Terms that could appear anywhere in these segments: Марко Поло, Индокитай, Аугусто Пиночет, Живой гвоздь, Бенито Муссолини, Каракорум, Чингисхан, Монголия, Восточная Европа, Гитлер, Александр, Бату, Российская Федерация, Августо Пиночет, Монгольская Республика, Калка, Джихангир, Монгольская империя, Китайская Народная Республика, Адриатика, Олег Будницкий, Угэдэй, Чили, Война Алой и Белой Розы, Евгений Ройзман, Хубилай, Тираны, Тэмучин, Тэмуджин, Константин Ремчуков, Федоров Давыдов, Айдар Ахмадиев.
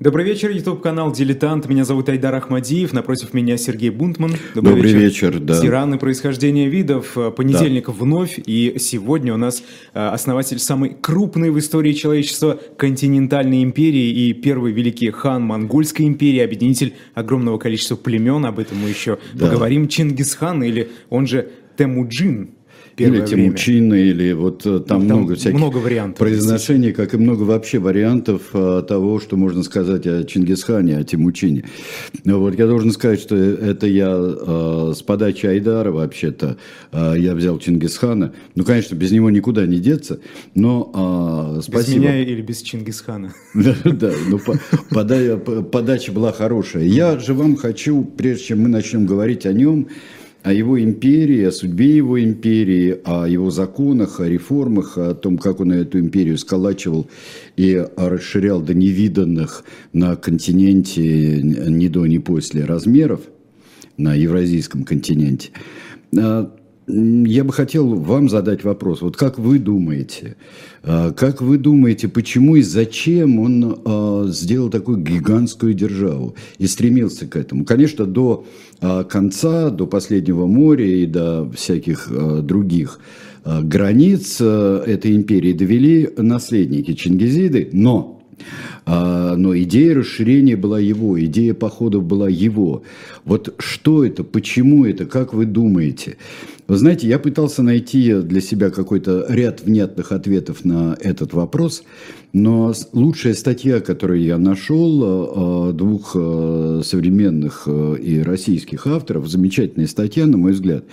Добрый вечер, YouTube-канал Дилетант. Меня зовут Айдар Ахмадиев, напротив меня Сергей Бунтман. Добрый вечер. Да. Тираны происхождения видов. Понедельник вновь, и сегодня у нас основатель самой крупной в истории человечества континентальной империи и первый великий хан Монгольской империи, объединитель огромного количества племен, об этом мы еще поговорим. Чингисхан, или он же Тэмуджин. Или Тэмучин, или вот там много всяких много произношений, как и много вообще вариантов того, что можно сказать о Чингисхане, о Тэмучине. Вот я должен сказать, что это я с подачи Айдара вообще-то, я взял Чингисхана. Ну, конечно, без него никуда не деться, но спасибо. Без меня или без Чингисхана? Да, подача была хорошая. Я же вам хочу, прежде чем мы начнем говорить о нем, о его империи, о судьбе его империи, о его законах, о реформах, о том, как он эту империю сколачивал и расширял до невиданных на континенте ни до, ни после размеров, на евразийском континенте. Я бы хотел вам задать вопрос, вот как вы думаете, почему и зачем он сделал такую гигантскую державу и стремился к этому? Конечно, до конца, до последнего моря и до всяких других границ этой империи довели наследники Чингизиды, но идея расширения была его, идея походов была его. Вот что это, почему это, как вы думаете? Вы знаете, я пытался найти для себя какой-то ряд внятных ответов на этот вопрос, но лучшая статья, которую я нашел, двух современных и российских авторов, замечательная статья, на мой взгляд.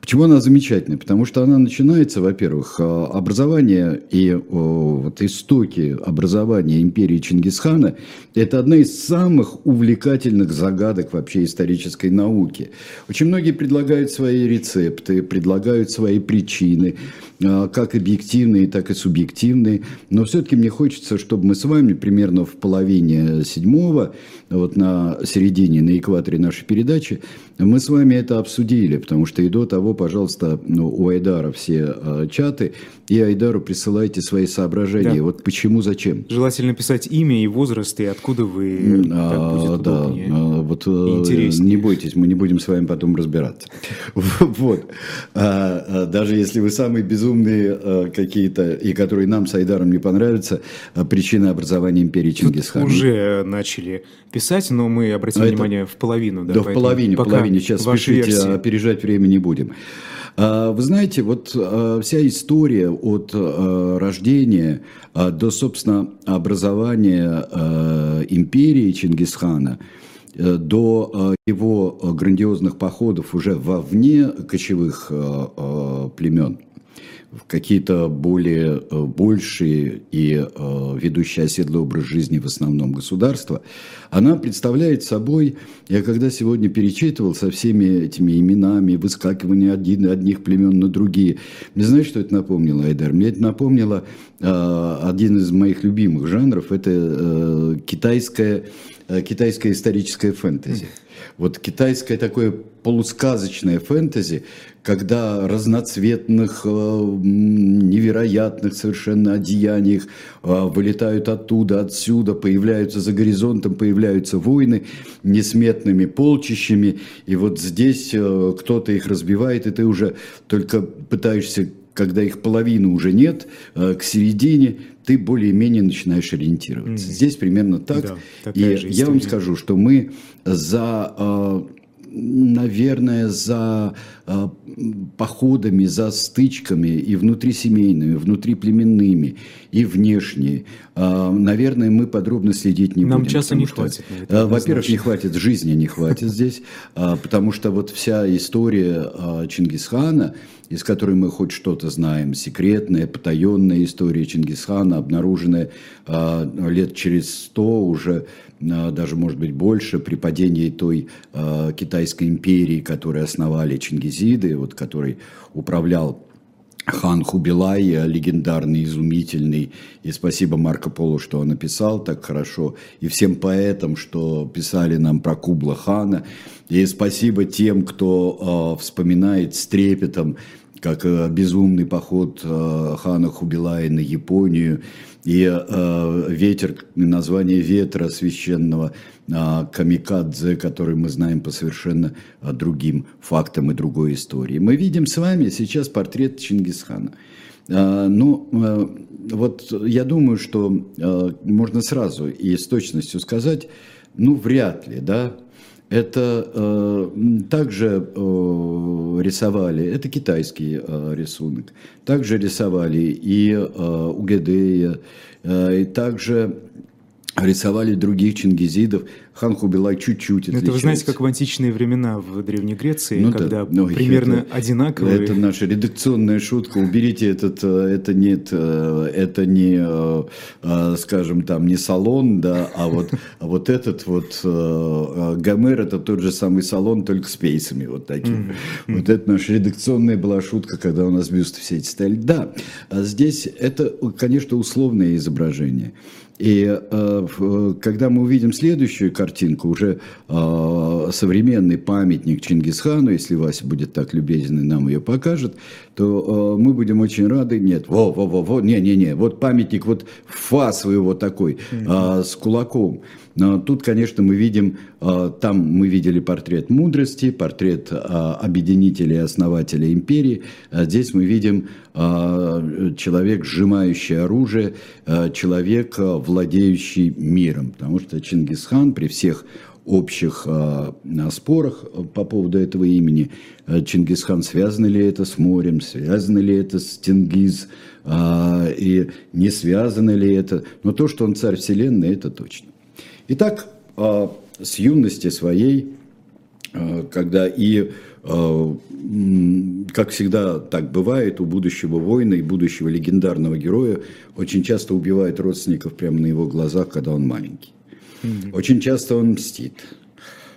Почему она замечательная? Потому что она начинается, во-первых, образование и вот истоки образования империи Чингисхана – это одна из самых увлекательных загадок вообще исторической науки. Очень многие предлагают свои рецепты, предлагают свои причины, как объективные, так и субъективные. Но все-таки мне хочется, чтобы мы с вами примерно в половине седьмого, вот на середине, на экваторе нашей передачи, мы с вами это обсудили, потому что и до того, пожалуйста, у Айдара все чаты, и Айдару присылайте свои соображения. Да. Вот почему, зачем. Желательно писать имя и возраст, и откуда вы, будет удобнее, вот, интереснее. Не бойтесь, мы не будем с вами потом разбираться. Вот. Даже если вы самые безумные какие-то, и которые нам с Айдаром не понравятся, причины образования империи Чингисхана. Уже начали писать, но мы обратим внимание в половину. Да, в половине, сейчас спешите, опережать время не будем. Вы знаете, вот вся история от рождения до, собственно, образования империи Чингисхана, до его грандиозных походов уже вовне кочевых племен, в какие-то более большие и ведущие оседлый образ жизни в основном государства, она представляет собой, я когда сегодня перечитывал со всеми этими именами, выскакивание одних племен на другие, не знаю, что это напомнило, Айдар? Мне это напомнило один из моих любимых жанров, это китайское историческое фэнтези. Вот китайское такое полусказочное фэнтези, когда разноцветных, невероятных совершенно одеяниях вылетают оттуда, отсюда, появляются за горизонтом, появляются войны несметными полчищами, и вот здесь кто-то их разбивает, и ты уже только пытаешься, когда их половины уже нет, к середине, ты более-менее начинаешь ориентироваться. Mm-hmm. Здесь примерно так. Да, и я вам скажу, что мы за, наверное, за походами, за стычками и внутрисемейными, внутриплеменными, и внешние, наверное, мы подробно следить не будем. Нам часа не хватит. Во-первых, не хватит, жизни не хватит здесь, потому что вот вся история Чингисхана, из которой мы хоть что-то знаем, секретная, потаенная история Чингисхана, обнаруженная лет через 100 уже, даже, может быть, больше, при падении той Китайской империи, которую основали чингизиды, вот, которой управлял хан Хубилай, легендарный, изумительный, и спасибо Марко Поло, что он написал так хорошо, и всем поэтам, что писали нам про Кубла-хана, и спасибо тем, кто вспоминает с трепетом как безумный поход хана Хубилая на Японию, и ветер, название ветра священного Камикадзе, который мы знаем по совершенно другим фактам и другой истории. Мы видим с вами сейчас портрет Чингисхана. Ну, вот я думаю, что можно сразу и с точностью сказать, ну, вряд ли, да. Это также рисовали, это китайский рисунок, также рисовали и Угэдэя, и также рисовали других чингизидов. Хан Хубилай чуть-чуть отличается. Это вы знаете, как в античные времена в Древней Греции, ну, когда да, примерно это, одинаковые. Это наша редакционная шутка. Уберите этот, это не, скажем, там, не салон, да, а вот этот вот Гомер, это тот же самый салон, только с пейсами вот таким. Mm-hmm. Вот это наша редакционная была шутка, когда у нас бюсты все эти стали. Да, здесь это, конечно, условное изображение. И когда мы увидим следующую картинку, уже современный памятник Чингисхану, если Вася будет так любезен и нам ее покажет, то мы будем очень рады. Нет, не-не-не, вот памятник, вот фас его такой, с кулаком. Тут, конечно, мы видим, там мы видели портрет мудрости, портрет объединителя и основателя империи. Здесь мы видим человек, сжимающий оружие, человек, владеющий миром. Потому что Чингисхан при всех общих спорах по поводу этого имени, Чингисхан, связано ли это с морем, связано ли это с Чингиз, и не связано ли это. Но то, что он царь вселенной, это точно. Итак, с юности своей, когда и, как всегда так бывает, у будущего воина и будущего легендарного героя очень часто убивают родственников прямо на его глазах, когда он маленький. Очень часто он мстит.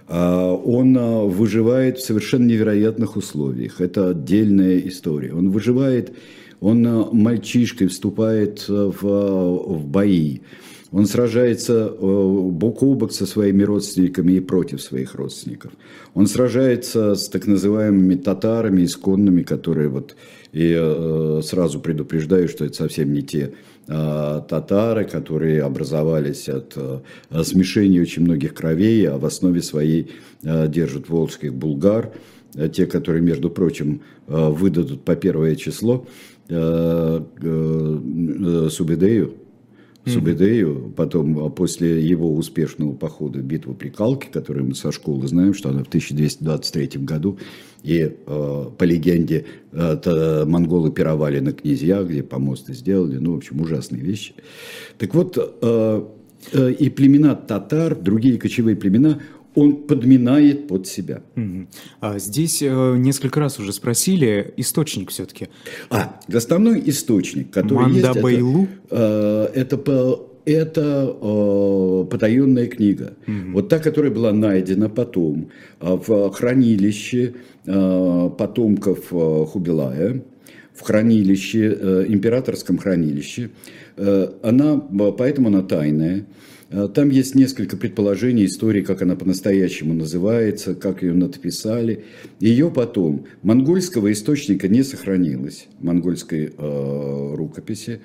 Он выживает в совершенно невероятных условиях. Это отдельная история. Он выживает, он мальчишкой вступает в бои. Он сражается бок о бок со своими родственниками и против своих родственников. Он сражается с так называемыми татарами исконными, которые вот, и сразу предупреждаю, что это совсем не те татары, которые образовались от смешения очень многих кровей, а в основе своей держат волжских булгар, те, которые, между прочим, выдадут по 1 число Субедею. Субедею, потом после его успешного похода в битву при Калке, которую мы со школы знаем, что она в 1223 году, и по легенде монголы пировали на князьях, где помосты сделали, ну, в общем, ужасные вещи. Так вот, и племена татар, другие кочевые племена, он подминает под себя. А здесь несколько раз уже спросили источник все-таки. Основной источник, который Манде есть, Бейлу? Это потаенная книга. Вот та, которая была найдена потом в хранилище потомков Хубилая, в хранилище, императорском хранилище. Поэтому она тайная. Там есть несколько предположений, истории, как она по-настоящему называется, как ее написали. Ее потом монгольского источника не сохранилось, монгольской рукописи.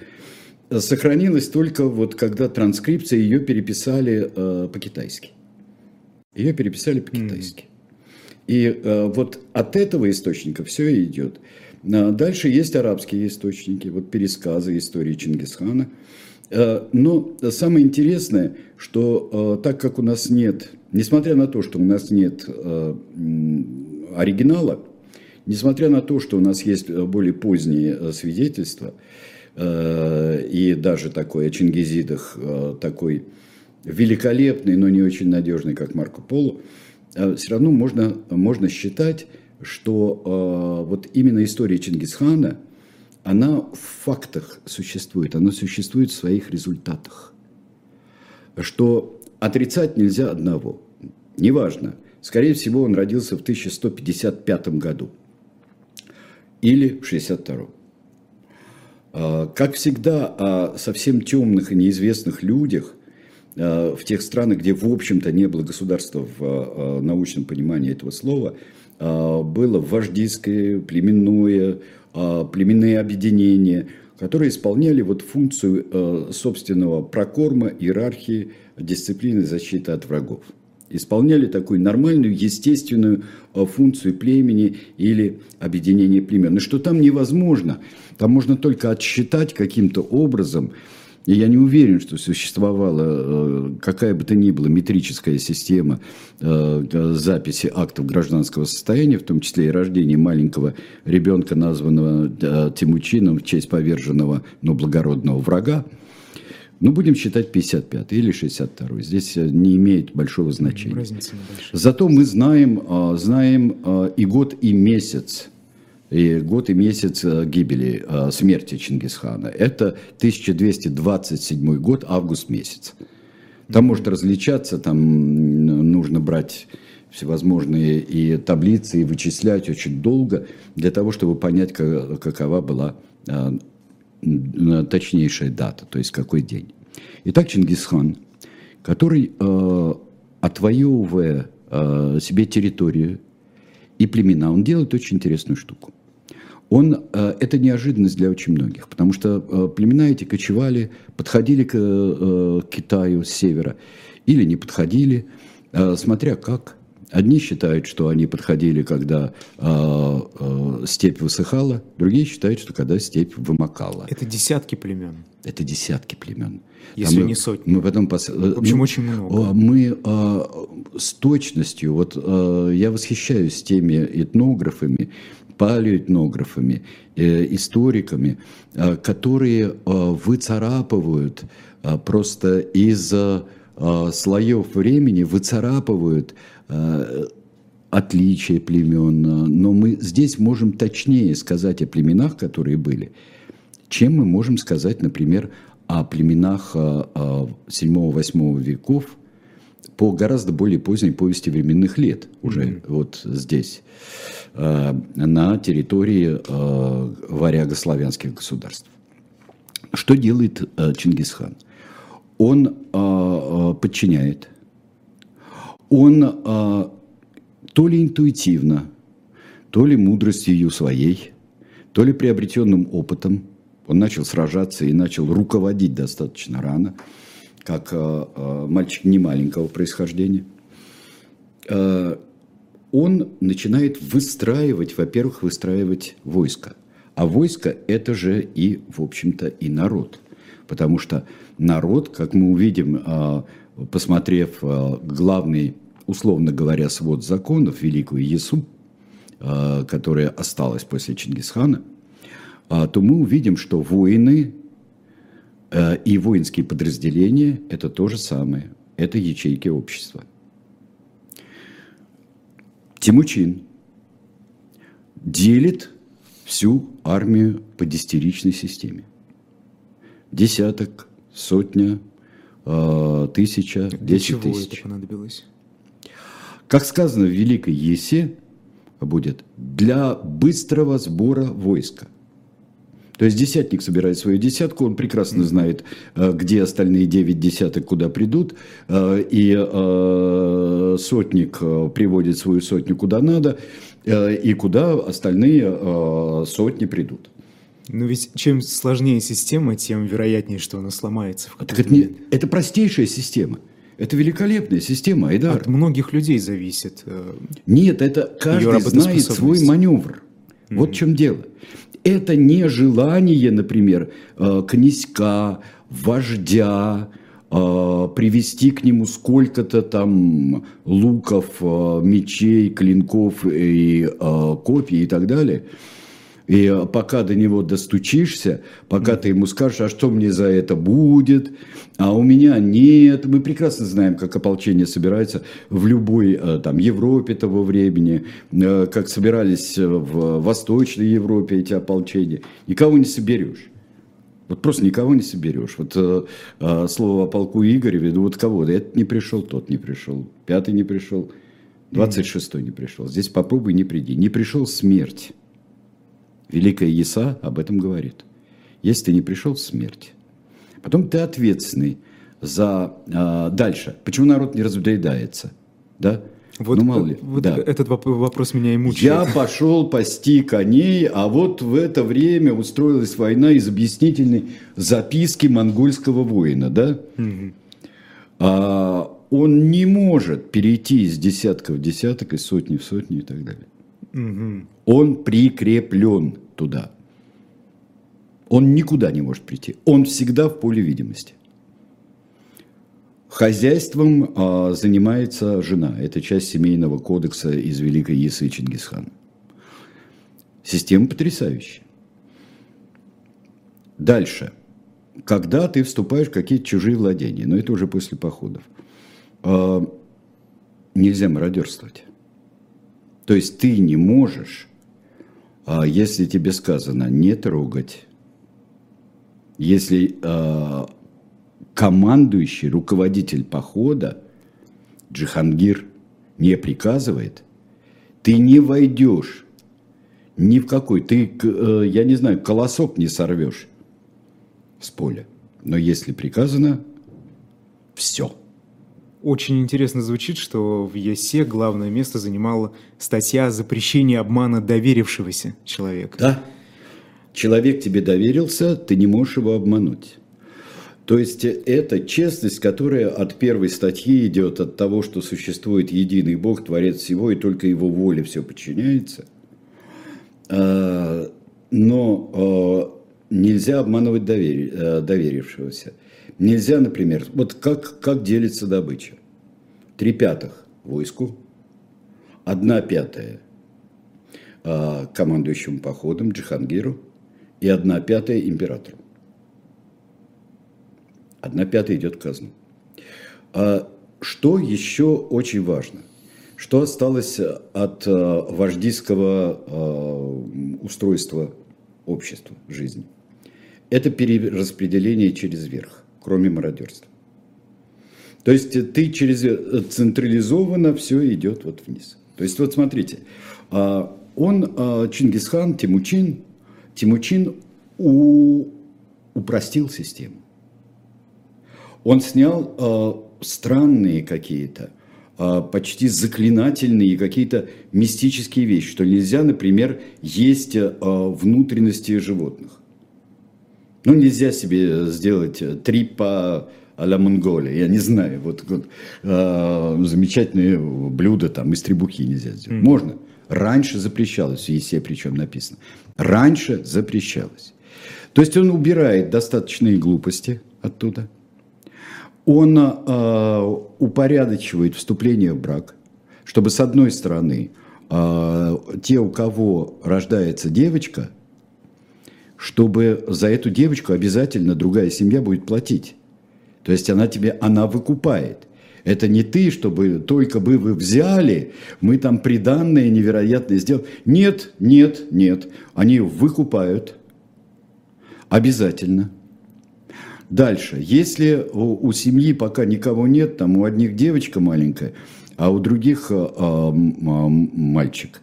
Сохранилось только вот когда транскрипция, ее переписали по-китайски. Ее переписали по-китайски. И вот от этого источника все и идет. Дальше есть арабские источники, вот пересказы истории Чингисхана. Но самое интересное, что так как у нас нет, несмотря на то, что у нас нет оригинала, несмотря на то, что у нас есть более поздние свидетельства, и даже такой о чингизидах, такой великолепный, но не очень надежный, как Марко Поло, все равно можно считать, что вот именно история Чингисхана, она в фактах существует, она существует в своих результатах. Что отрицать нельзя одного. Неважно, скорее всего, он родился в 1155 году или в 1962. Как всегда, о совсем темных и неизвестных людях в тех странах, где, в общем-то, не было государства в научном понимании этого слова, было вождистское, племенное, племенные объединения, которые исполняли вот функцию собственного прокорма, иерархии, дисциплины, защиты от врагов. Исполняли такую нормальную, естественную функцию племени или объединения племен. И что там невозможно, там можно только отсчитать каким-то образом, и я не уверен, что существовала какая бы то ни была метрическая система записи актов гражданского состояния, в том числе и рождение маленького ребенка, названного Тэмуджином в честь поверженного, но благородного врага. Ну, будем считать 55 или 62. Здесь не имеет большого значения. Зато мы знаем и год, и месяц. И год и месяц гибели, смерти Чингисхана. Это 1227 год, август месяц. Там может различаться, там нужно брать всевозможные и таблицы, и вычислять очень долго, для того, чтобы понять, какова была точнейшая дата, то есть какой день. Итак, Чингисхан, который, отвоевывая себе территорию и племена, он делает очень интересную штуку. Это неожиданность для очень многих, потому что племена эти кочевали, подходили к Китаю с севера или не подходили, смотря как. Одни считают, что они подходили, когда степь высыхала, другие считают, что когда степь вымокала. Это десятки племен. Это десятки племен. Если не сотни. Мы потом в общем, очень много. Мы с точностью, вот я восхищаюсь теми этнографами, палеоэтнографами, историками, которые выцарапывают просто из слоев времени, выцарапывают отличия племен, но мы здесь можем точнее сказать о племенах, которые были, чем мы можем сказать, например, о племенах 7-8 веков по гораздо более поздней повести временных лет, уже вот здесь, на территории варяго-славянских государств. Что делает Чингисхан? Он подчиняет. Он то ли интуитивно, то ли мудростью своей, то ли приобретенным опытом, он начал сражаться и начал руководить достаточно рано, как мальчик немаленького происхождения, он начинает выстраивать войско. А войско это же и, в общем-то, и народ. Потому что народ, как мы увидим, посмотрев главный, условно говоря, свод законов, Великую Ясу, которая осталась после Чингисхана, то мы увидим, что воины и воинские подразделения – это то же самое, это ячейки общества. Тэмуджин делит всю армию по десятиричной системе. Десяток, сотня, 1000, 10 тысяч. Это понадобилось? Как сказано в Великой Ясе, будет для быстрого сбора войска. То есть десятник собирает свою десятку, он прекрасно знает, где остальные 9 десяток, куда придут, и сотник приводит свою сотню куда надо, и куда остальные сотни придут. Но ведь чем сложнее система, тем вероятнее, что она сломается. Это простейшая система. Это великолепная система, Айдар. От многих людей зависит. Нет, это каждый знает свой маневр. Вот в чем дело. Это не желание, например, князька, вождя, привести к нему сколько-то там луков, мечей, клинков и копий и так далее. И пока до него достучишься, пока ты ему скажешь, а что мне за это будет, а у меня нет. Мы прекрасно знаем, как ополчение собирается в любой там, Европе того времени, как собирались в Восточной Европе эти ополчения. Никого не соберешь. Вот просто никого не соберешь. Вот слово о полку Игореве, вот кого? Этот не пришел, тот не пришел, пятый не пришел, 26-й не пришел. Здесь попробуй не приди. Не пришел — смерть. Великая Яса об этом говорит. Если ты не пришел, смерть. Потом ты ответственный за... дальше. Почему народ не разбредается? Да? Вот, ну, мало ли. Вот да. Этот вопрос меня и мучает. Я пошел пасти коней, а вот в это время устроилась война из объяснительной записки монгольского воина. Да? Угу. Он не может перейти из десятка в десяток, из сотни в сотни и так далее. Угу. Он прикреплен туда. Он никуда не может прийти. Он всегда в поле видимости. Хозяйством занимается жена. Это часть семейного кодекса из Великой Ясы и Чингисхана. Система потрясающая. Дальше. Когда ты вступаешь в какие-то чужие владения, но это уже после походов, нельзя мародерствовать. То есть ты не можешь, если тебе сказано не трогать, если... командующий, руководитель похода, Джихангир, не приказывает, ты не войдешь ни в какой, ты, я не знаю, колосок не сорвешь с поля. Но если приказано, все. Очень интересно звучит, что в Ясе главное место занимала статья о запрещении обмана доверившегося человека. Да. Человек тебе доверился, ты не можешь его обмануть. То есть это честность, которая от первой статьи идет, от того, что существует единый Бог, Творец всего, и только Его воле все подчиняется. Но нельзя обманывать доверившегося. Нельзя, например, вот как делится добыча? 3/5 войску, 1/5 командующему походом Джихангиру и 1/5 императору. 1/5 идет в казну. Что еще очень важно? Что осталось от вождийского устройства общества, жизни? Это перераспределение через верх, кроме мародерства. То есть ты через централизованно все идет вот вниз. То есть вот смотрите, он, Чингисхан, Тэмуджин упростил систему. Он снял странные какие-то, почти заклинательные какие-то мистические вещи, что нельзя, например, есть внутренности животных. Ну, нельзя себе сделать трипа а-ля Монголия, я не знаю, замечательные блюда там из требухи нельзя сделать. Можно. Раньше запрещалось, в Ясе причем написано. Раньше запрещалось. То есть он убирает достаточные глупости оттуда. Он упорядочивает вступление в брак, чтобы, с одной стороны, те, у кого рождается девочка, чтобы за эту девочку обязательно другая семья будет платить. То есть она выкупает. Это не ты, чтобы только бы вы взяли, мы там приданное невероятное сделали. Нет. Они выкупают обязательно. Дальше, если у семьи пока никого нет, там у одних девочка маленькая, а у других мальчик,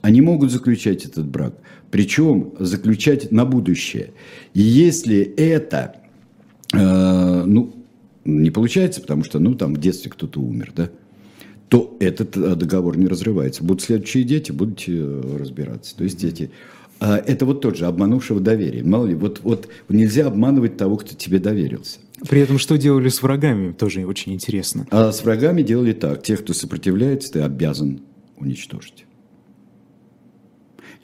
они могут заключать этот брак, причем заключать на будущее. И если это не получается, потому что там в детстве кто-то умер, да, то этот договор не разрывается. Будут следующие дети, будете разбираться. То есть дети... Это вот тот же, обманувшего доверие. Мало ли, нельзя обманывать того, кто тебе доверился. При этом что делали с врагами, тоже очень интересно. А с врагами делали так. Тех, кто сопротивляется, ты обязан уничтожить.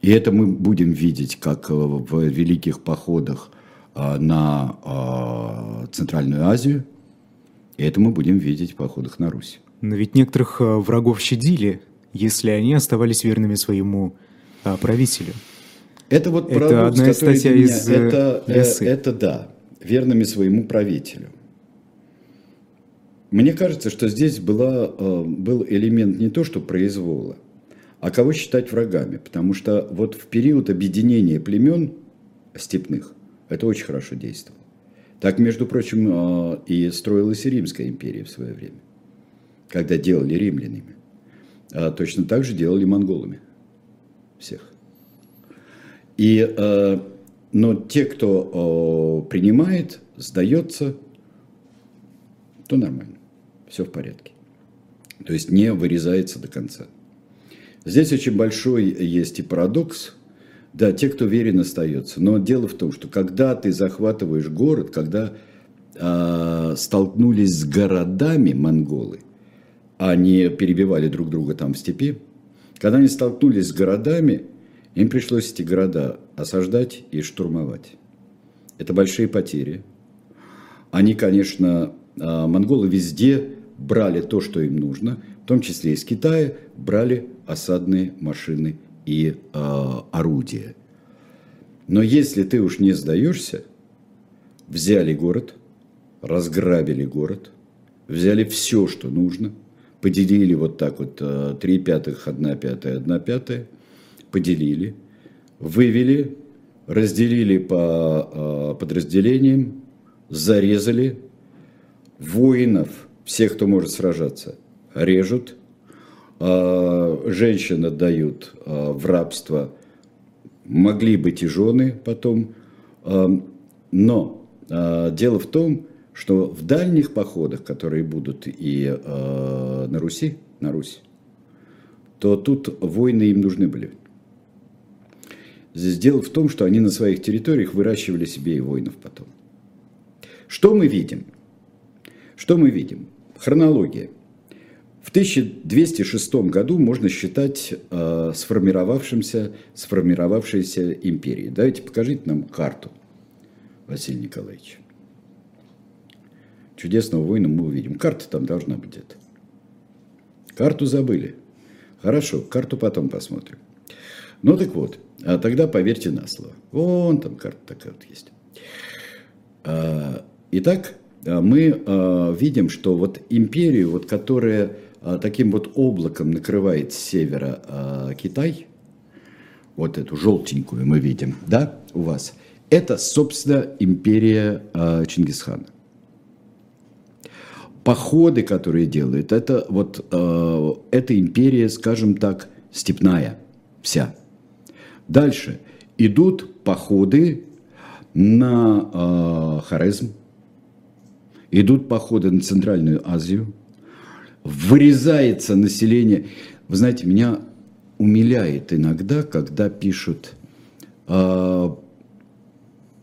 И это мы будем видеть, как в великих походах на Центральную Азию. И это мы будем видеть в походах на Русь. Но ведь некоторых врагов щадили, если они оставались верными своему правителю. Это вот парадокс, который для меня, это да, верными своему правителю. Мне кажется, что здесь был элемент не то, что произвола, а кого считать врагами. Потому что вот в период объединения племен степных это очень хорошо действовало. Так, между прочим, и строилась и Римская империя в свое время, когда делали римлянами. Точно так же делали монголами всех. Но те, кто принимает, сдается, то нормально, все в порядке. То есть не вырезается до конца. Здесь очень большой есть и парадокс. Да, те, кто верен, остается. Но дело в том, что когда ты захватываешь город, когда столкнулись с городами монголы, они перебивали друг друга там в степи, когда они столкнулись с городами, им пришлось эти города осаждать и штурмовать. Это большие потери. Они, конечно, монголы везде брали то, что им нужно, в том числе из Китая брали осадные машины и орудия. Но если ты уж не сдаешься, взяли город, разграбили город, взяли все, что нужно, поделили вот так вот 3/5, 1/5, 1/5, поделили, вывели, разделили по подразделениям, зарезали воинов, всех, кто может сражаться, режут, женщин отдают в рабство, могли быть и жены потом, но дело в том, что в дальних походах, которые будут и на Русь, то тут войны им нужны были. Здесь дело в том, что они на своих территориях выращивали себе и воинов потом. Что мы видим? Что мы видим? Хронология. В 1206 году можно считать сформировавшейся империей. Давайте покажите нам карту, Василий Николаевич. Чудесного воина мы увидим. Карта там должна быть где-то. Карту забыли. Хорошо, карту потом посмотрим. Ну так вот, а тогда поверьте на слово. Вон там карта такая вот есть. Итак, мы видим, что вот империю, вот которая таким вот облаком накрывает с севера Китай, вот эту желтенькую мы видим, да, у вас, это, собственно, империя Чингисхана. Походы, которые делает, это вот эта империя, скажем так, степная вся. Дальше идут походы на Хорезм, идут походы на Центральную Азию, вырезается население. Вы знаете, меня умиляет иногда, когда пишут,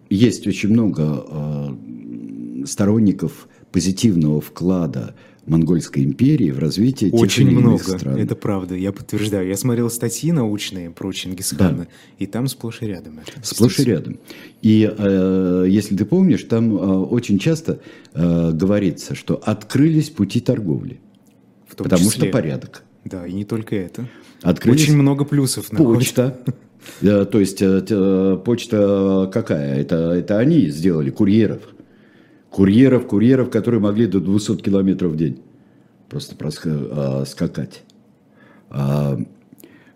есть очень много сторонников позитивного вклада Монгольской империи в развитие тех или иных стран. Очень много, это правда, я подтверждаю. Я смотрел статьи научные про Чингисхана, да. И там сплошь и рядом. Сплошь и рядом. И если ты помнишь, там очень часто говорится, что открылись пути торговли, в том потому числе, что порядок. Да, и не только это. Открылись очень много плюсов. Почта. То есть почта какая? Это они сделали курьеров. Курьеров, которые могли до 200 километров в день просто скакать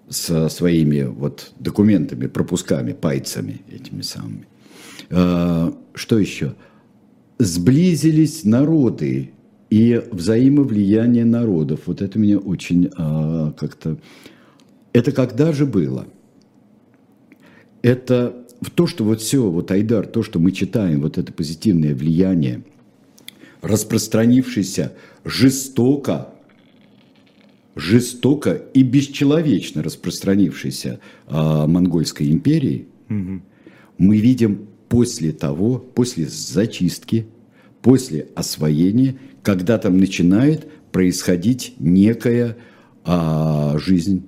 со своими вот документами, пропусками, пайцами этими самыми. Что еще? Сблизились народы и взаимовлияние народов. Вот это меня очень как-то... Это когда же было? Это... То, что вот все, вот Айдар, то, что мы читаем, вот это позитивное влияние, распространившееся жестоко и бесчеловечно распространившееся Монгольской империи, мы видим после того, после зачистки, после освоения, когда там начинает происходить некая жизнь.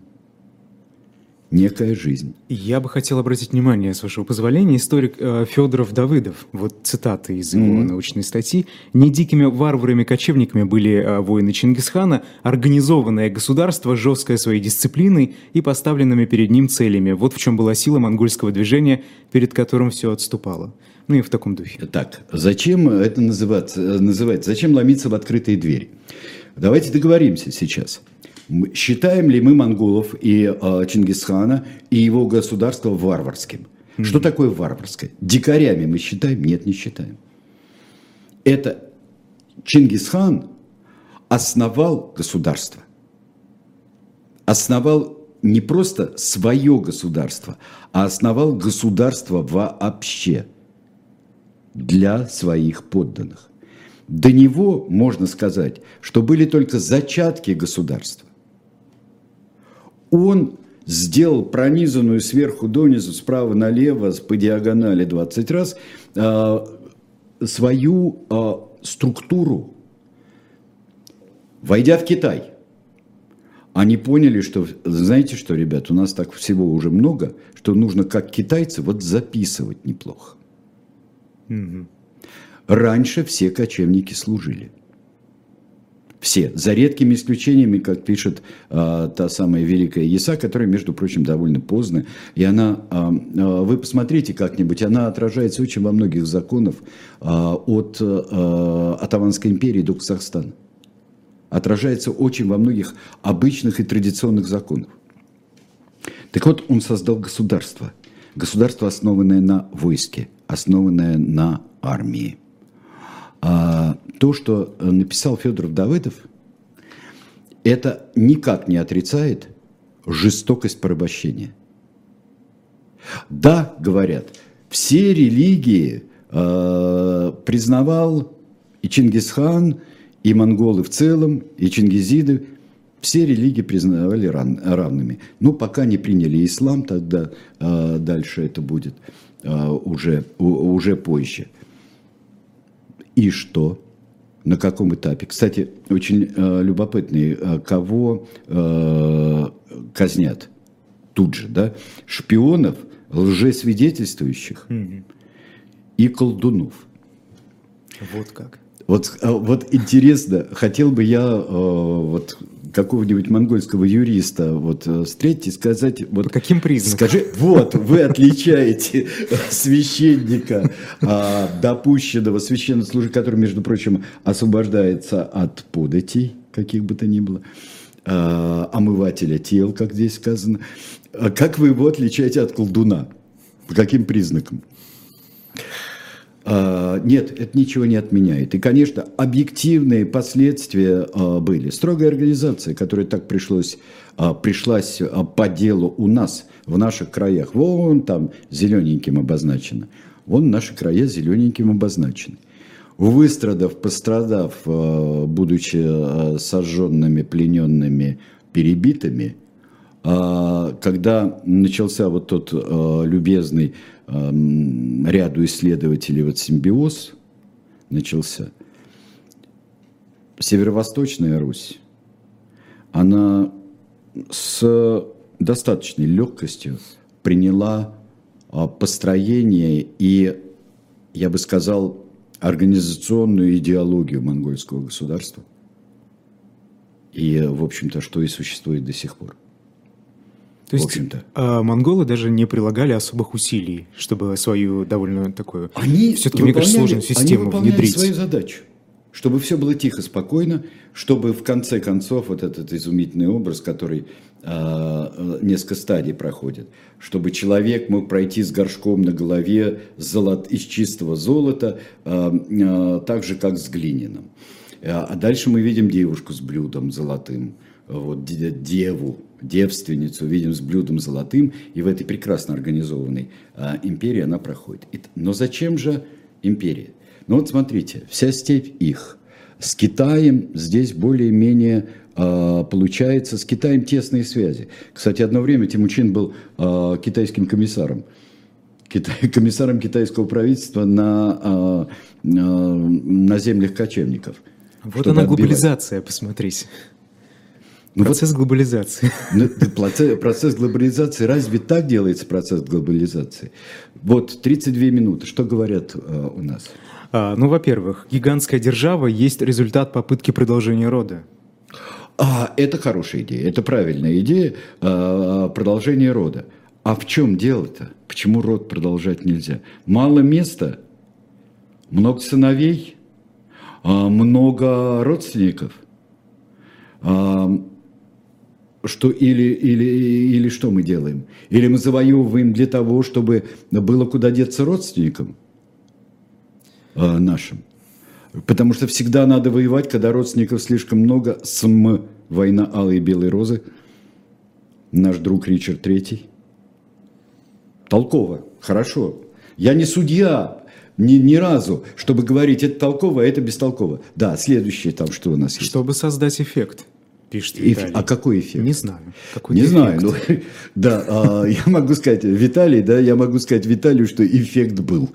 Некая жизнь. Я бы хотел обратить внимание, с вашего позволения, историк Федоров Давыдов, вот цитаты из его научной статьи. «Не дикими варварами-кочевниками были воины Чингисхана, организованное государство, жесткое своей дисциплиной и поставленными перед ним целями. Вот в чем была сила монгольского движения, перед которым все отступало». Ну и в таком духе. Так, зачем это называется? Зачем ломиться в открытые двери? Давайте договоримся сейчас. Считаем ли мы монголов и Чингисхана и его государство варварским? Что такое варварское? Дикарями мы считаем? Нет, не считаем. Это Чингисхан основал государство. Основал не просто свое государство, а основал государство вообще для своих подданных. До него можно сказать, что были только зачатки государства. Он сделал пронизанную сверху донизу, справа налево, по диагонали 20 раз, свою структуру. Войдя в Китай, они поняли, что, знаете что, ребят, у нас так всего уже много, что нужно, как китайцы, вот записывать неплохо. Mm-hmm. Раньше все кочевники служили. Все, за редкими исключениями, как пишет та самая Великая Яса, которая, между прочим, довольно поздно. И она, вы посмотрите как-нибудь, она отражается очень во многих законах от Отtomанской империи до Казахстана. Отражается очень во многих обычных и традиционных законах. Так вот, он создал государство. Государство, основанное на войске, основанное на армии. А то, что написал Федоров Давыдов, это никак не отрицает жестокость порабощения. Да, говорят, все религии признавал и Чингисхан, и монголы в целом, и чингизиды. Все религии признавали равными. Но пока не приняли ислам, тогда дальше это будет уже позже. И что? На каком этапе? Кстати, очень любопытный, кого казнят тут же, да? Шпионов, лжесвидетельствующих и колдунов. Вот как. Вот интересно, хотел бы я вот какого-нибудь монгольского юриста вот встретить и сказать... Вот, по каким признакам? Скажи, вот вы отличаете священника, допущенного священнослужителя, который, между прочим, освобождается от податей, каких бы то ни было, омывателя тел, как здесь сказано. Как вы его отличаете от колдуна? По каким признакам? Нет, это ничего не отменяет. И, конечно, объективные последствия были. Строгая организация, которая так пришлась по делу у нас, в наших краях. Вон там зелененьким обозначено. Вон наши края зелененьким обозначены. Выстрадав, пострадав, будучи сожженными, плененными, перебитыми, когда начался вот тот любезный ряду исследователей вот симбиоз начался, Северо-Восточная Русь, она с достаточной легкостью приняла построение и, я бы сказал, организационную идеологию монгольского государства. И, в общем-то, что и существует до сих пор. То есть монголы даже не прилагали особых усилий, чтобы свою довольно такую, все-таки, мне кажется, сложную систему внедрить. Они выполняли свою задачу, чтобы все было тихо, спокойно, чтобы в конце концов вот этот изумительный образ, который несколько стадий проходит, чтобы человек мог пройти с горшком на голове из чистого золота, так же, как с глиняным. А дальше мы видим девушку с блюдом золотым, вот, деву. Девственницу видим с блюдом золотым, и в этой прекрасно организованной империи она проходит. Но зачем же империя? Ну вот смотрите, вся степь их. С Китаем здесь более-менее получается, с Китаем тесные связи. Кстати, одно время Тэмуджин был китайским комиссаром. Комиссаром китайского правительства на землях кочевников. Вот она глобализация, посмотрите. Процесс глобализации. Процесс глобализации. Разве так делается процесс глобализации? Вот 32 минуты. Что говорят у нас? Ну, во-первых, гигантская держава есть результат попытки продолжения рода. Это хорошая идея. Это правильная идея продолжения рода. А в чем дело-то? Почему род продолжать нельзя? Мало места, много сыновей, много родственников. Что или что мы делаем? Или мы завоевываем для того, чтобы было куда деться родственникам нашим? Потому что всегда надо воевать, когда родственников слишком много. Война Алой и Белой Розы. Наш друг Ричард Третий. Толково, хорошо. Я не судья. Ни разу, чтобы говорить, это толково, а это бестолково. Да, следующее там, что у нас есть. Чтобы создать эффект, пишет Виталий. А какой эффект? Не знаю. Какой-то не знаю. Но, да, я могу сказать, Виталий, да, я могу сказать Виталию, что эффект был.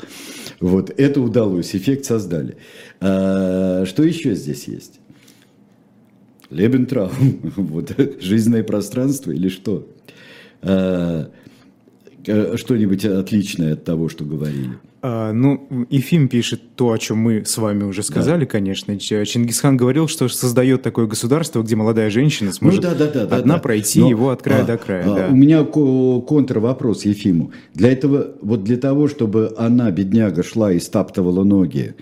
Вот, это удалось, эффект создали. Что еще здесь есть? Лебентраум, вот, жизненное пространство или что? Что-нибудь отличное от того, что говорили. Ну, Ефим пишет то, о чем мы с вами уже сказали, да. Конечно. Чингисхан говорил, что создает такое государство, где молодая женщина сможет одна пройти его от края до края. Да. У меня контрвопрос Ефиму. Для этого, вот для того, чтобы она, бедняга, шла и стаптывала ноги,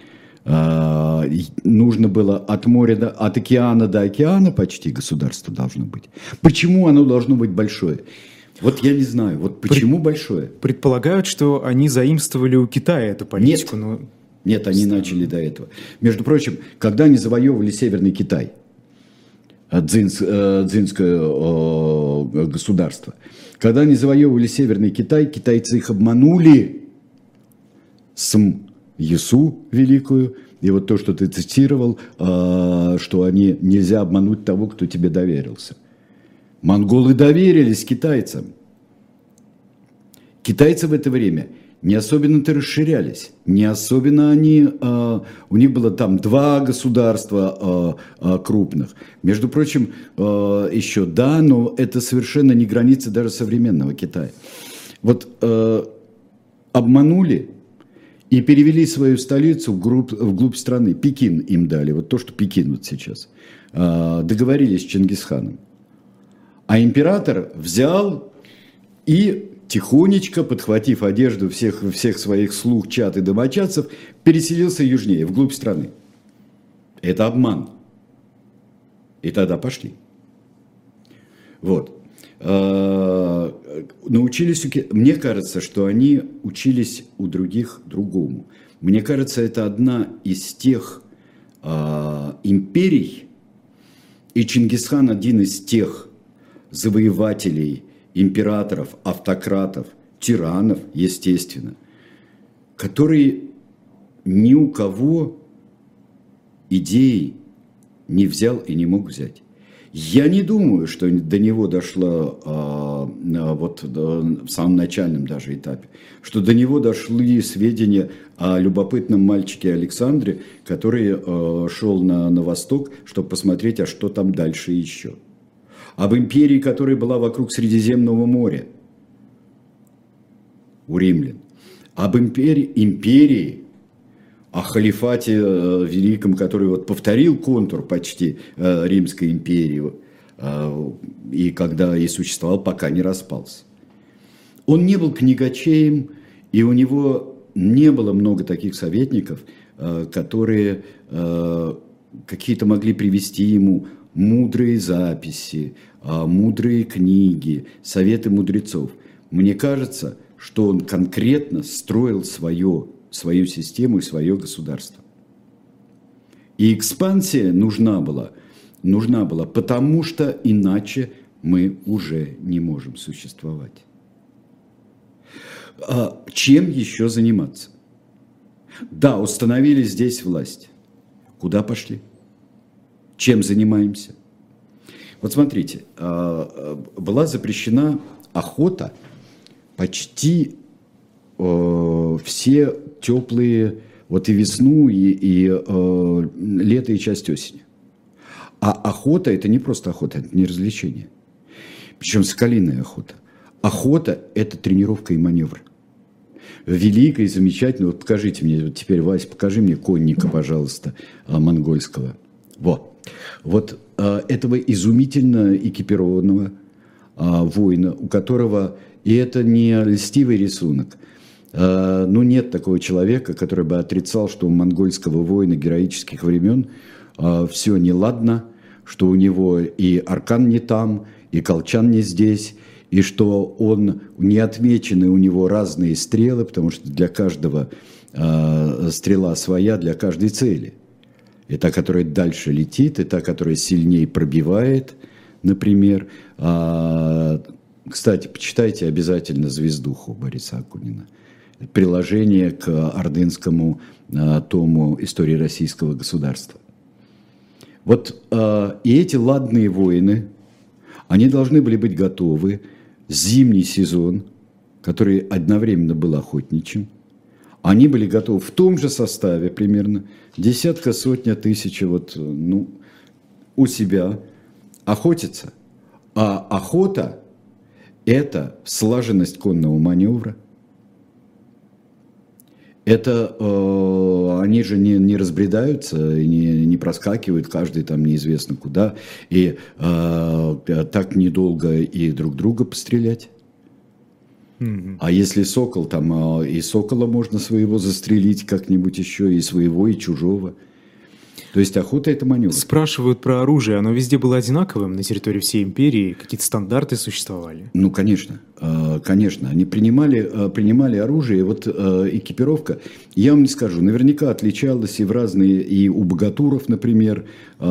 нужно было от моря, от океана до океана почти государство должно быть. Почему оно должно быть большое? Вот я не знаю, вот почему большое? Предполагают, что они заимствовали у Китая эту политику. Нет, но... Нет, они начали до этого. Между прочим, когда они завоевывали Северный Китай, дзинское государство, когда они завоевывали Северный Китай, китайцы их обманули с Ясу великую, и вот то, что ты цитировал, что они нельзя обмануть того, кто тебе доверился. Монголы доверились китайцам. Китайцы в это время не особенно-то расширялись, не особенно они, у них было там два государства крупных. Между прочим, еще да, но это совершенно не границы даже современного Китая. Вот обманули и перевели свою столицу вглубь страны. Пекин им дали, вот то, что Пекин вот сейчас. Договорились с Чингисханом. А император взял и тихонечко, подхватив одежду всех своих слуг, чад и домочадцев, переселился южнее, вглубь страны. Это обман. И тогда пошли. Вот. Научились... Мне кажется, что они учились у других другому. Мне кажется, это одна из тех империй, и Чингисхан один из тех завоевателей, императоров, автократов, тиранов, естественно, которые ни у кого идеи не взял и не мог взять. Я не думаю, что до него дошло, вот в самом начальном даже этапе, что до него дошли сведения о любопытном мальчике Александре, который шел на восток, чтобы посмотреть, а что там дальше еще. Об империи, которая была вокруг Средиземного моря у римлян, об империи, о халифате великом, который вот повторил контур почти Римской империи, и когда и существовал, пока не распался. Он не был книгачеем, и у него не было много таких советников, которые какие-то могли привести ему мудрые записи, мудрые книги, советы мудрецов. Мне кажется, что он конкретно строил свою систему и свое государство. И экспансия нужна была, потому что иначе мы уже не можем существовать. Чем еще заниматься? Да, установили здесь власть. Куда пошли? Чем занимаемся? Вот смотрите, была запрещена охота, почти все теплые, вот и весну, и лето, и часть осени. А охота – это не просто охота, это не развлечение. Причем скалиная охота. Охота – это тренировка и маневр. Великая и замечательная. Вот покажите мне, вот теперь, Вась, покажи мне конника, пожалуйста, монгольского. Во. Вот этого изумительно экипированного воина, у которого, и это не льстивый рисунок, но нет такого человека, который бы отрицал, что у монгольского воина героических времен все неладно, что у него и аркан не там, и колчан не здесь, и что он не отмечены у него разные стрелы, потому что для каждого стрела своя, для каждой цели. И та, которая дальше летит, и та, которая сильнее пробивает, например. Кстати, почитайте обязательно «Звездуху» Бориса Акунина. приложение к ордынскому тому истории российского государства. Вот и эти ладные войны, они должны были быть готовы. Зимний сезон, который одновременно был охотничьим, они были готовы в том же составе примерно, десятка, сотня, тысяча, вот, ну, у себя охотятся. А охота – это слаженность конного маневра. Это они же не разбредаются, не проскакивают каждый там неизвестно куда, и так недолго и друг друга пострелять. А если сокол, там и сокола можно своего застрелить как-нибудь еще, и своего, и чужого. То есть охота – это маневр. Спрашивают про оружие. Оно везде было одинаковым на территории всей империи? Какие-то стандарты существовали? Ну, конечно. Конечно. Они принимали оружие. Вот экипировка, я вам не скажу, наверняка отличалась и в разные, и у богатуров, например, у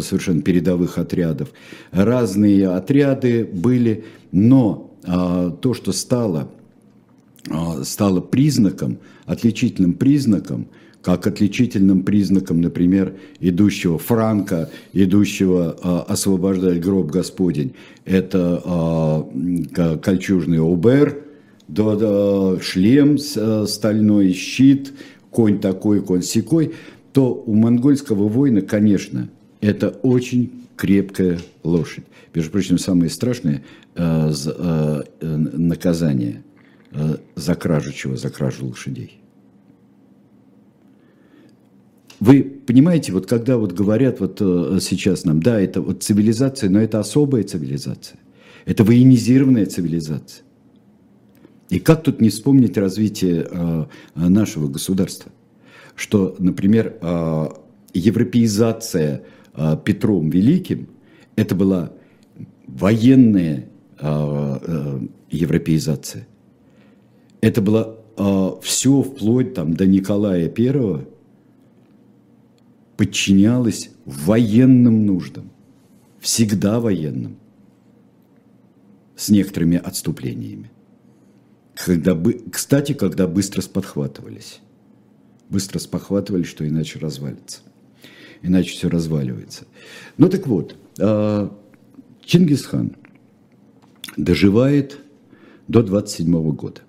совершенно передовых отрядов. Разные отряды были, но то, что стало признаком, отличительным признаком, как отличительным признаком, например, идущего франка, идущего освобождать гроб Господень, это кольчужный обер, шлем стальной, щит, конь такой, конь сякой, то у монгольского воина, конечно, это очень крепкая лошадь. Между прочим, самое страшное наказание за кражу чего? За кражу лошадей. Вы понимаете, вот когда вот говорят вот сейчас нам, да, это вот цивилизация, но это особая цивилизация, это военизированная цивилизация. И как тут не вспомнить развитие нашего государства? Что, например, европеизация Петром Великим, это была военная европеизация. Это было все вплоть там, до Николая I, подчинялось военным нуждам, всегда военным, с некоторыми отступлениями. Когда быстро спохватывались. Быстро спохватывались, что иначе развалится. Иначе все разваливается. Ну так вот, Чингисхан доживает до 27-го года.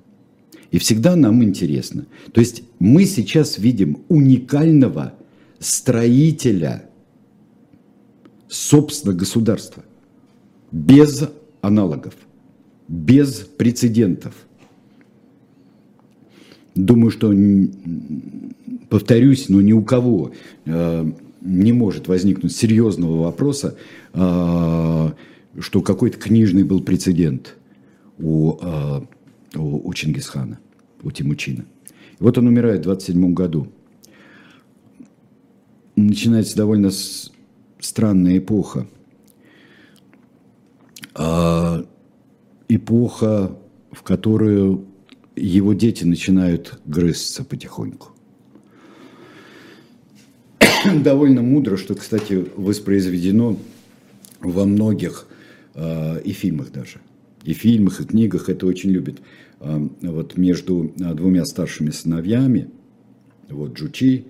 И всегда нам интересно. То есть мы сейчас видим уникального строителя собственного государства. Без аналогов. Без прецедентов. Думаю, что, повторюсь, но ни у кого не может возникнуть серьезного вопроса, что какой-то книжный был прецедент у Чингисхана, у Темучина. И вот он умирает в 27 году. Начинается довольно странная эпоха. Эпоха, в которую его дети начинают грызться потихоньку. Довольно мудро, что, кстати, воспроизведено во многих и фильмах даже. И в фильмах, и книгах это очень любят. Вот между двумя старшими сыновьями, вот Джучи,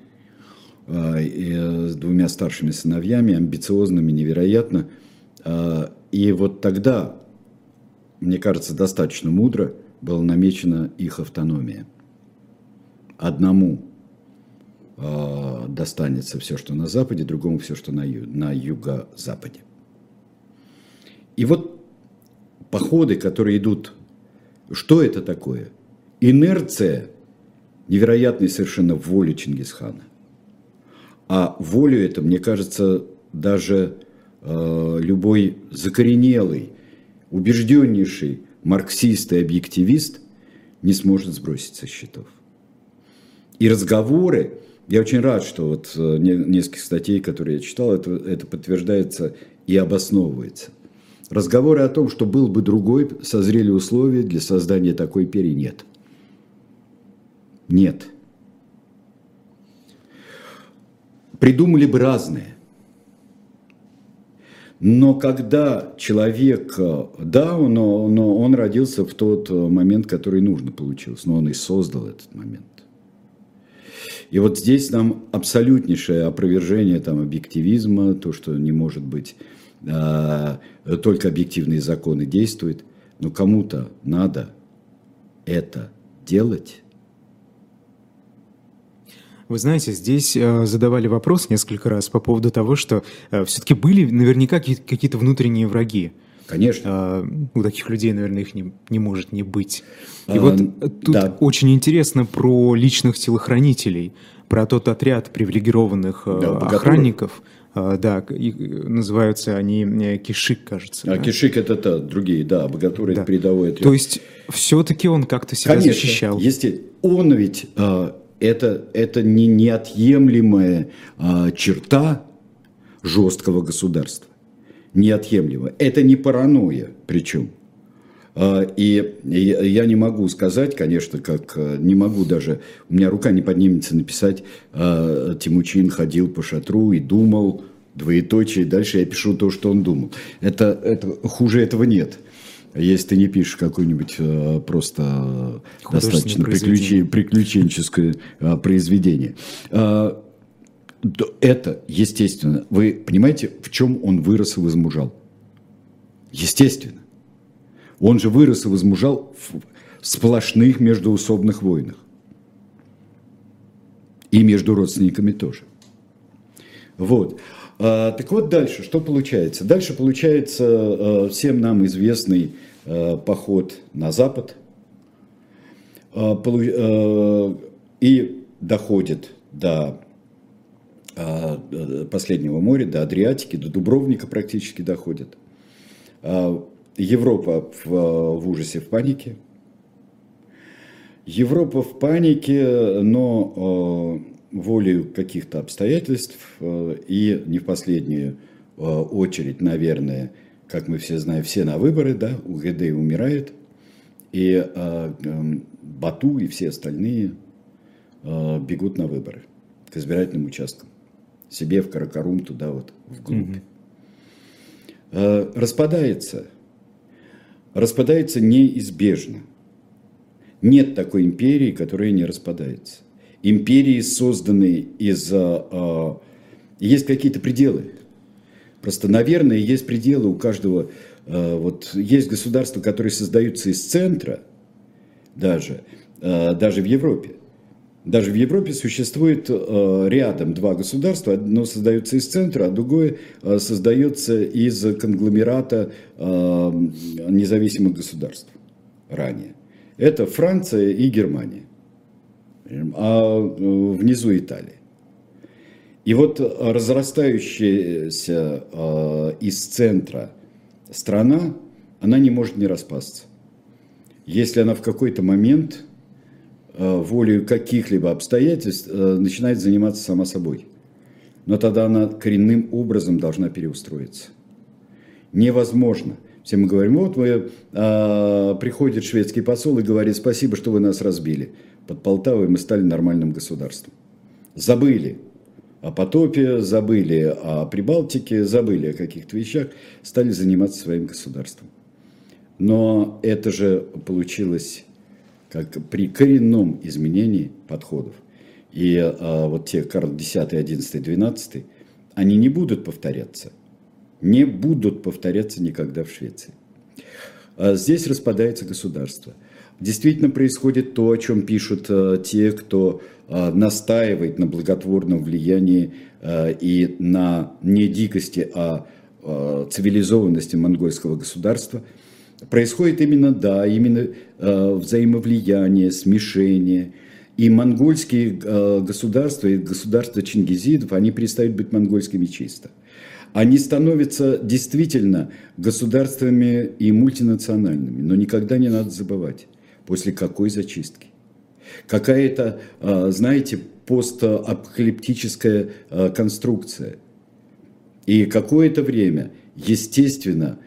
с двумя старшими сыновьями, амбициозными, невероятно. И вот тогда, мне кажется, достаточно мудро была намечена их автономия. Одному достанется все, что на западе, другому все, что на юго-западе. И вот походы, которые идут, что это такое? Инерция невероятной совершенно воли Чингисхана. А волю это, мне кажется, даже любой закоренелый, убежденнейший марксист и объективист не сможет сбросить со счетов. И разговоры, я очень рад, что вот несколько статей, которые я читал, это подтверждается и обосновывается. Разговоры о том, что был бы другой, созрели условия для создания такой империи, нет. Нет. Придумали бы разные. Но когда человек, да, но он родился в тот момент, который нужно получилось, но он и создал этот момент. И вот здесь нам абсолютнейшее опровержение там, объективизма, то, что не может быть, только объективные законы действуют. Но кому-то надо это делать. Вы знаете, здесь задавали вопрос несколько раз по поводу того, что все-таки были наверняка какие-то внутренние враги. Конечно. У таких людей, наверное, их не может не быть. И вот тут очень интересно про личных телохранителей, про тот отряд привилегированных охранников. Да, называются они кишик, кажется. А да? Кишик это та, другие, да, богатуры да. передовой отряд. То есть все-таки он как-то себя конечно, защищал. Если он ведь это не неотъемлемая черта жесткого государства. Неотъемлемо. Это не паранойя, причем. И я не могу сказать, конечно, как не могу даже, у меня рука не поднимется написать, Тэмуджин ходил по шатру и думал, двоеточие, дальше я пишу то, что он думал. Это хуже этого нет. Если ты не пишешь какое-нибудь просто достаточно приключенческое произведение. Это, естественно, вы понимаете, в чем он вырос и возмужал? Естественно. Он же вырос и возмужал в сплошных междоусобных войнах. И между родственниками тоже. Вот. Так вот дальше, что получается? Дальше получается всем нам известный поход на Запад. И доходит до Последнего моря, до Адриатики, до Дубровника практически доходит. Европа в ужасе, в панике. Европа в панике, но волею каких-то обстоятельств и не в последнюю очередь, наверное, как мы все знаем, все на выборы, да, Угэдэй умирает, и Бату и все остальные бегут на выборы к избирательным участкам. Себе в Каракорум, туда вот, вглубь. Mm-hmm. Распадается. Распадается неизбежно. Нет такой империи, которая не распадается. Империи созданы из... Есть какие-то пределы. Просто, наверное, есть пределы у каждого... Вот есть государства, которые создаются из центра, даже в Европе. Даже в Европе существует рядом два государства. Одно создается из центра, а другое создается из конгломерата независимых государств ранее. Это Франция и Германия, а внизу Италия. И вот разрастающаяся из центра страна, она не может не распасться. Если она в какой-то момент... волею каких-либо обстоятельств начинает заниматься сама собой. Но тогда она коренным образом должна переустроиться. Невозможно. Все мы говорим, вот мы, приходит шведский посол и говорит, спасибо, что вы нас разбили. Под Полтавой мы стали нормальным государством. Забыли о потопе, забыли о Прибалтике, забыли о каких-то вещах, стали заниматься своим государством. Но это же получилось... как при коренном изменении подходов. И вот те Карл X, XI, XII, они не будут повторяться. Не будут повторяться никогда в Швеции. Здесь распадается государство. Действительно происходит то, о чем пишут те, кто настаивает на благотворном влиянии и на не дикости, а цивилизованности монгольского государства. Происходит именно, да, именно взаимовлияние, смешение. И монгольские государства, и государства чингизидов, они перестают быть монгольскими чисто. Они становятся действительно государствами и мультинациональными. Но никогда не надо забывать, после какой зачистки. Какая-то, знаете, постапокалиптическая конструкция. И какое-то время, естественно,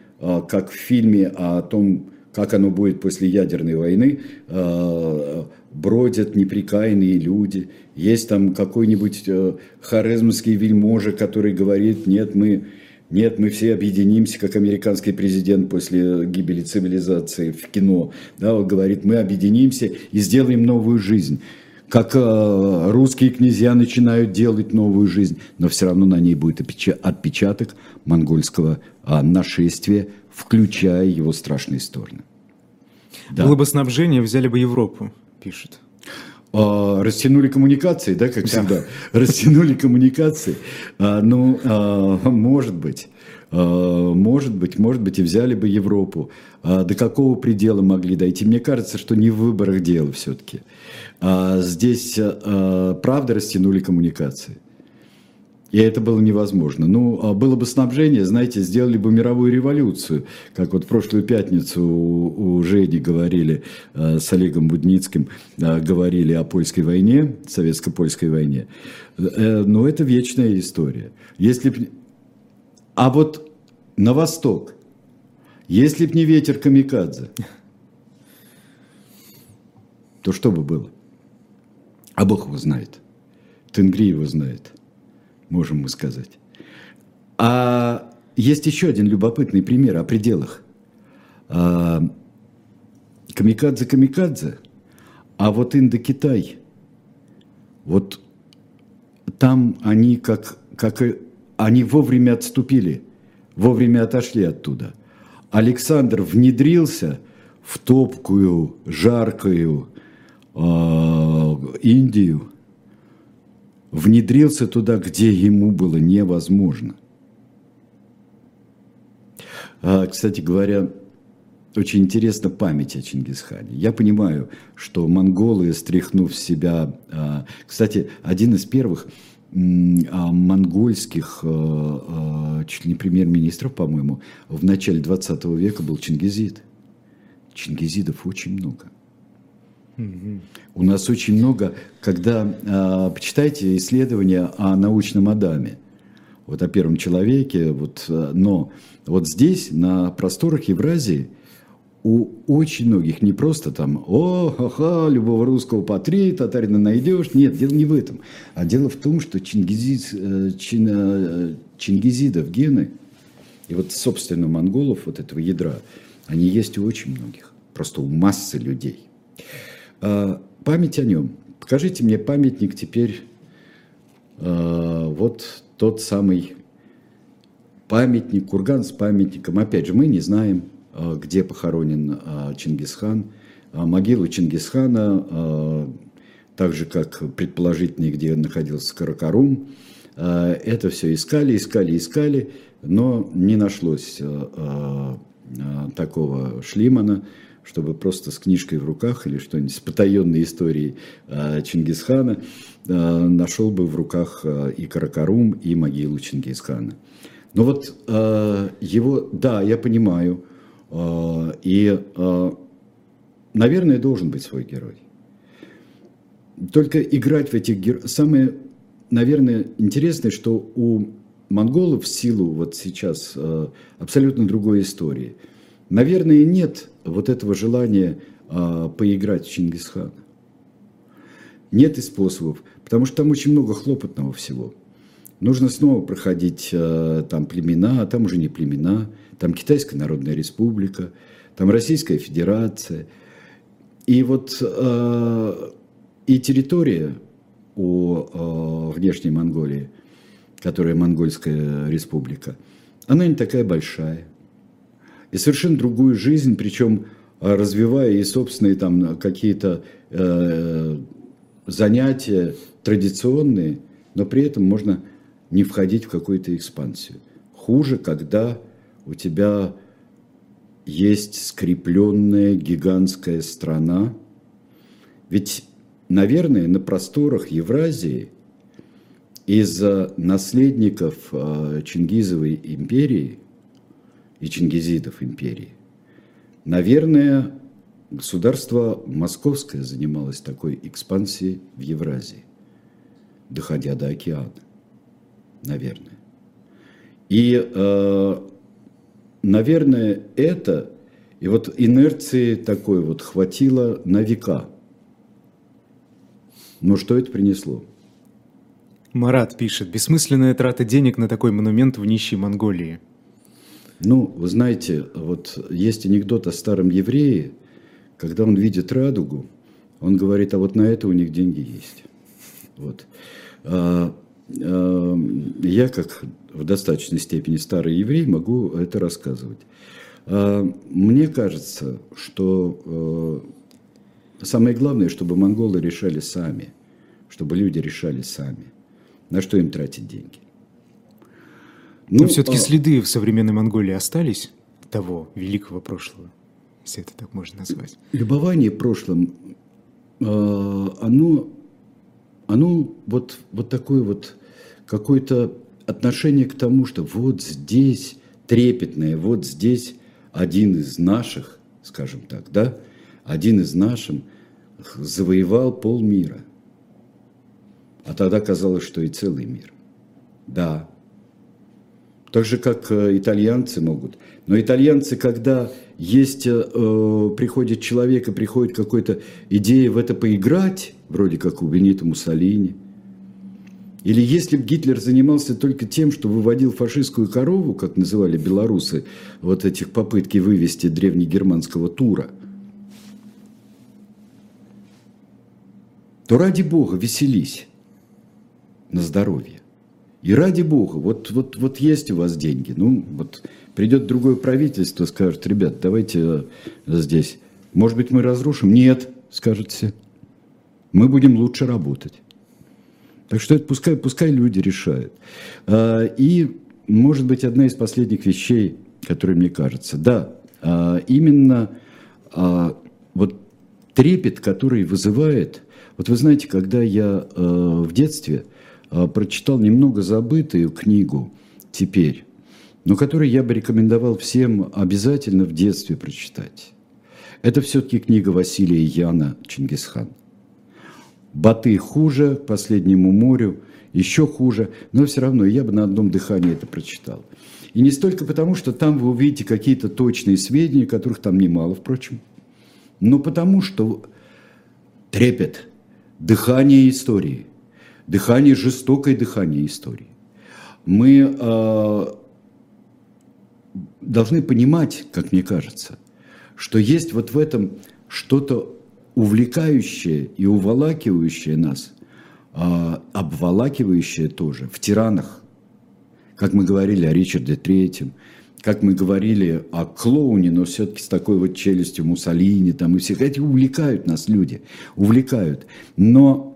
как в фильме о том, как оно будет после ядерной войны, бродят неприкаянные люди. Есть там какой-нибудь хорезмский вельможа, который говорит, нет, мы Нет, мы все объединимся, как американский президент после гибели цивилизации в кино. Да, он говорит, мы объединимся и сделаем новую жизнь. Как русские князья начинают делать новую жизнь. Но все равно на ней будет отпечаток монгольского нашествия, включая его страшные стороны. Да. Было бы снабжение, взяли бы Европу, пишет. Растянули коммуникации, да, как всегда. Растянули коммуникации. Ну, может быть, и взяли бы Европу. До какого предела могли дойти? Мне кажется, что не в выборах дело все-таки. Здесь, правда, растянули коммуникации. И это было невозможно. Ну, было бы снабжение, знаете, сделали бы мировую революцию. Как вот в прошлую пятницу у Жени говорили, с Олегом Будницким говорили о польской войне, советско-польской войне. Но это вечная история. Если б... А вот на восток, если б не ветер камикадзе, то что бы было? А Бог его знает. Тенгри его знает. Можем мы сказать. А есть еще один любопытный пример о пределах. Камикадзе. А вот Индокитай. Вот там они как они вовремя отступили. Вовремя отошли оттуда. Александр внедрился в топкую, жаркую Индию. Внедрился туда, где ему было невозможно. Кстати говоря, очень интересна память о Чингисхане. Я понимаю, что монголы, стряхнув себя... Кстати, один из первых монгольских, чуть ли не премьер-министров, по-моему, в начале 20 века был Чингизид. Чингизидов очень много. У нас очень много, когда почитайте исследования о научном Адаме, вот о первом человеке, вот, но вот здесь, на просторах Евразии, у очень многих не просто там, любого русского по три, татарина найдешь, нет, дело не в этом, а дело в том, что чингизидов гены, и вот собственно монголов вот этого ядра, они есть у очень многих, просто у массы людей. Память о нем. Покажите мне памятник теперь, вот тот самый памятник, курган с памятником. Опять же, мы не знаем, где похоронен Чингисхан. Могилу Чингисхана, так же, как предположительно, где находился Каракорум, это все искали, но не нашлось такого Шлимана, чтобы просто с книжкой в руках или что-нибудь с потаенной историей Чингисхана нашел бы в руках и Каракорум, и могилу Чингисхана. Но вот его, да, я понимаю, и, наверное, должен быть свой герой. Только играть в этих героев... Самое, наверное, интересное, что у монголов в силу вот сейчас абсолютно другой истории... Наверное, нет вот этого желания поиграть в Чингисхана. Нет и способов, потому что там очень много хлопотного всего. Нужно снова проходить там племена, а там уже не племена, там Китайская Народная Республика, там Российская Федерация. И вот и территория у внешней Монголии, которая Монгольская Республика, она не такая большая. И совершенно другую жизнь, причем развивая и собственные там какие-то занятия традиционные, но при этом можно не входить в какую-то экспансию. Хуже, когда у тебя есть скрепленная гигантская страна. Ведь, наверное, на просторах Евразии из наследников Чингизовой империи и чингизидов империи, наверное, государство московское занималось такой экспансией в Евразии, доходя до океана, наверное. И, наверное, это, и вот инерции такой вот хватило на века. Но что это принесло? Марат пишет: бессмысленная трата денег на такой монумент в нищей Монголии. Ну, вы знаете, вот есть анекдот о старом еврее, когда он видит радугу, он говорит: а вот на это у них деньги есть. Вот. Я, как в достаточной степени старый еврей, могу это рассказывать. Мне кажется, что самое главное, чтобы монголы решали сами, чтобы люди решали сами, на что им тратить деньги. Но все-таки следы в современной Монголии остались того великого прошлого, если это так можно назвать. Любование прошлым, оно вот такое вот какое-то отношение к тому, что вот здесь трепетное, вот здесь один из наших, скажем так, да, один из наших завоевал полмира. А тогда казалось, что и целый мир. Да. Так же, как итальянцы могут. Но итальянцы, когда есть, приходит человек и приходит какая-то идея в это поиграть, вроде как у Бенито Муссолини, или если бы Гитлер занимался только тем, что выводил фашистскую корову, как называли белорусы, вот этих попытки вывести древнегерманского тура, то ради бога веселись на здоровье. И ради бога, вот есть у вас деньги, ну вот придет другое правительство, скажет: ребят, давайте здесь, может быть, мы разрушим? Нет, скажут все, мы будем лучше работать. Так что это пускай люди решают. И, может быть, одна из последних вещей, которые мне кажется, да, именно вот трепет, который вызывает, вот вы знаете, когда я в детстве прочитал немного забытую книгу теперь, но которую я бы рекомендовал всем обязательно в детстве прочитать. Это все-таки книга Василия Яна «Чингисхан». Баты хуже, «Последнему морю» еще хуже, но все равно я бы на одном дыхании это прочитал. И не столько потому, что там вы увидите какие-то точные сведения, которых там немало, впрочем, но потому, что трепет, дыхание истории. Дыхание, жестокое дыхание истории. Мы должны понимать, как мне кажется, что есть вот в этом что-то увлекающее и уволакивающее нас, обволакивающее тоже, в тиранах. Как мы говорили о Ричарде Третьем, как мы говорили о клоуне, но все-таки с такой вот челюстью Муссолини, там и всех. Эти увлекают нас люди, увлекают. Но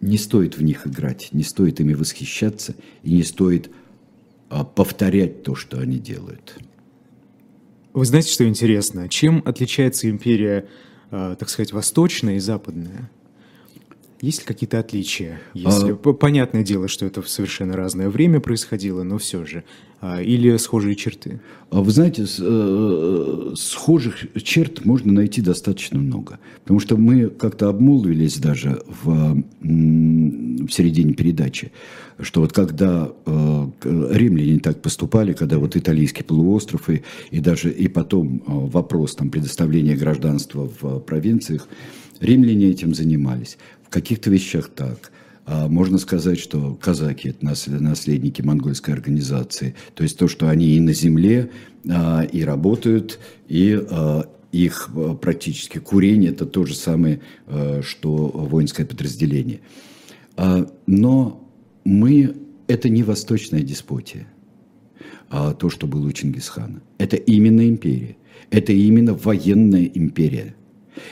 не стоит в них играть, не стоит ими восхищаться и не стоит повторять то, что они делают. Вы знаете, что интересно? Чем отличается империя, так сказать, восточная и западная? Есть ли какие-то отличия? Если... Понятное дело, что это в совершенно разное время происходило, но все же. Или схожие черты? Вы знаете, схожих черт можно найти достаточно много. Потому что мы как-то обмолвились даже в середине передачи, что вот когда римляне так поступали, когда вот Италийский полуостров и даже и потом вопрос там, предоставления гражданства в провинциях, римляне этим занимались. В каких-то вещах так. Можно сказать, что казаки – это наследники монгольской организации. То есть то, что они и на земле, и работают, и их практически курение – это то же самое, что воинское подразделение. Но мы – это не восточная деспотия, то, что было у Чингисхана. Это именно империя. Это именно военная империя.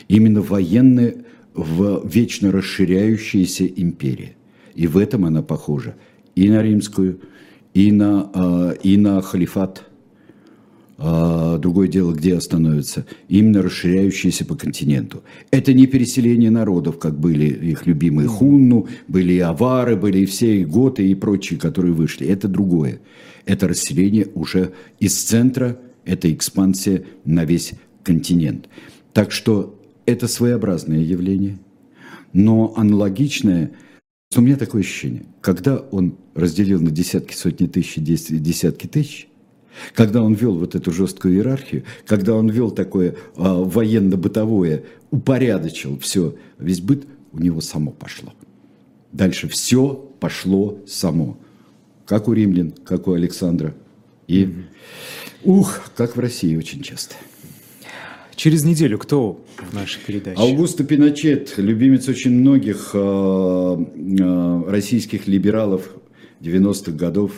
Именно военная в вечно расширяющейся империи. И в этом она похожа и на римскую, и на халифат. Другое дело, где остановится. Именно расширяющаяся по континенту. Это не переселение народов, как были их любимые хунну, были и авары, были и все, и готы, и прочие, которые вышли. Это другое. Это расселение уже из центра, это экспансия на весь континент. Так что это своеобразное явление, но аналогичное. У меня такое ощущение, когда он разделил на десятки, сотни тысяч, десятки тысяч, когда он вел вот эту жесткую иерархию, когда он вел такое военно-бытовое, упорядочил все, весь быт, у него само пошло. Дальше все пошло само. Как у римлян, как у Александра. И как в России очень часто. Через неделю кто в нашей передаче? Аугусто Пиночет, любимец очень многих российских либералов 90-х годов,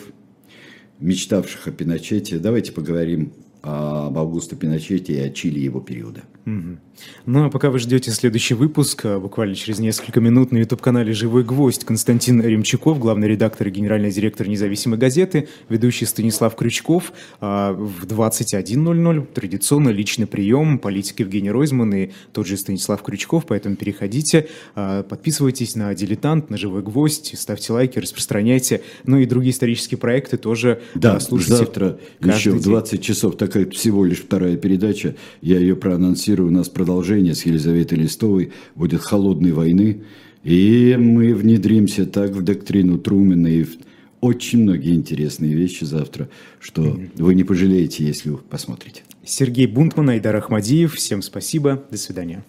мечтавших о Пиночете. Давайте поговорим об Аугусто Пиночете и о Чили его периода. Ну а пока вы ждете следующий выпуск, буквально через несколько минут на YouTube-канале «Живой гвоздь» Константин Ремчуков, главный редактор и генеральный директор «Независимой газеты», ведущий Станислав Крючков. В 21:00 традиционно личный прием, политик Евгений Ройзман и тот же Станислав Крючков, поэтому переходите, подписывайтесь на «Дилетант», на «Живой гвоздь», ставьте лайки, распространяйте, ну и другие исторические проекты тоже слушайте. Завтра еще в 20 часов, такая всего лишь вторая передача, я ее проанонсирую. У нас продолжение с Елизаветой Листовой будет «Холодной войны», и мы внедримся так в доктрину Трумэна и в очень многие интересные вещи завтра, что вы не пожалеете, если посмотрите. Сергей Бунтман, Айдар Ахмадиев. Всем спасибо. До свидания.